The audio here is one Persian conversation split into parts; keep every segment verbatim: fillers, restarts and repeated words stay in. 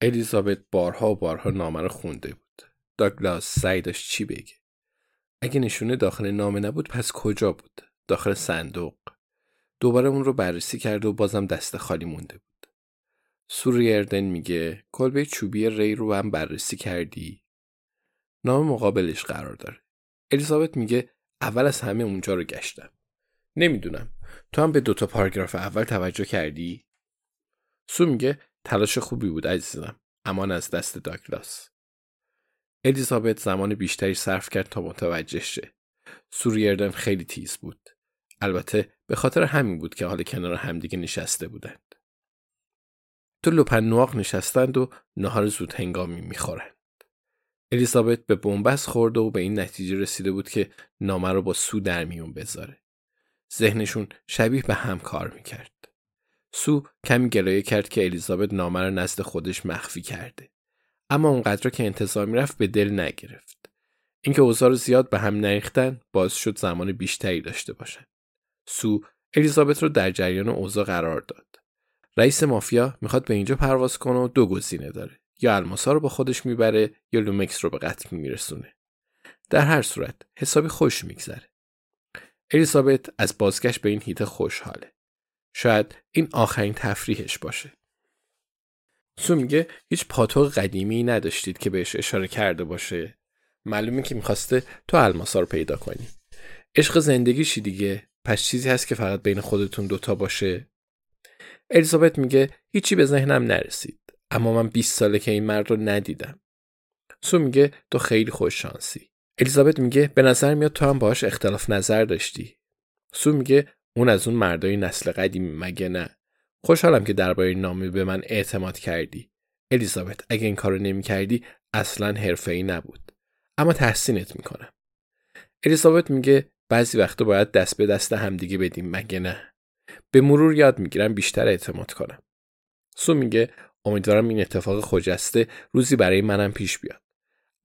الیزابت بارها و بارها نامه رو خونده بود. داگلاس سعی داشت چی بگه. اگه نشونه داخل نامه نبود پس کجا بود؟ داخل صندوق. دوباره اون رو بررسی کرد و بازم دست خالی مونده بود. سوریردن میگه کلبه چوبی ری رو هم بررسی کردی؟ نامه مقابلش قرار داره. الیزابت میگه اول از همه اونجا رو گشتم. نمیدونم تو هم به دوتا پاراگراف اول توجه کردی؟ سو میگه تلاش خوبی بود عزیزم، امان از دست داگلاس. الیزابت زمان بیشتری صرف کرد تا متوجه شه. سوریردن خیلی تیز بود. البته به خاطر همین بود که حال کنار همدیگه نشسته بودند. تو لپنواق نشستند و نهار زود هنگامی میخورند. الیزابت به بنبست خورد و به این نتیجه رسیده بود که نامه رو با سو در میون بذاره. ذهنشون شبیه به هم کار میکرد. سو کمی گلایه کرد که الیزابت نامه رو نزد خودش مخفی کرده. اما اونقدر که انتظار میرفت به دل نگرفت. اینکه اوضاع رو زیاد به هم نریختن باعث شد زمان بیشتری داشته باشن. سو الیزابت رو در جریان اوضاع قرار داد. رئیس مافیا میخواد به اینجا پرواز کنه و دو گزینه داره. یا الماسا رو با خودش میبره یا لومکس رو به قتل میرسونه. در هر صورت حسابی خوش میگذره. الیزابت از بازگشت به این هیته خوشحاله. شاید این آخرین تفریحش باشه. سو میگه هیچ پاتوق قدیمی نداشتید که بهش اشاره کرده باشه. معلومه که میخواسته تو الماسا رو پیدا کنی. عشق زندگیشی دیگه. پس چیزی هست که فقط بین خودتون دوتا باشه؟ الیزابت میگه هیچی به ذهنم نرسید. اما من بیست ساله که این مرد رو ندیدم. سو میگه تو خیلی خوش شانسی. الیزابت میگه به نظر میاد تو هم باهاش اختلاف نظر داشتی. سو میگه اون از اون مردای نسل قدیمی مگه نه؟ خوشحالم که درباره نامه به من اعتماد کردی. الیزابت اگه این کارو نمی‌کردی اصلاً حرفه‌ای نبود. اما تحسینت میکنم. الیزابت میگه بعضی وقتا باید دست به دست همدیگه بدیم مگه نه؟ به مرور یاد میگیرم بیشتر اعتماد کنم. سو میگه امیدوارم این اتفاق خجسته روزی برای منم پیش بیاد.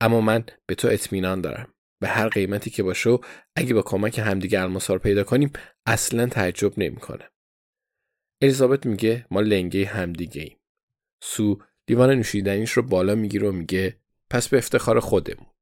اما من به تو اطمینان دارم. به هر قیمتی که باشه و اگه با کمک همدیگه الماسا رو پیدا کنیم اصلاً تعجب نمی‌کنم. الیزابت میگه ما لنگه همدیگه ایم. سو دیوان نوشیدنیش رو بالا میگیره و میگه پس به افتخار خودمون.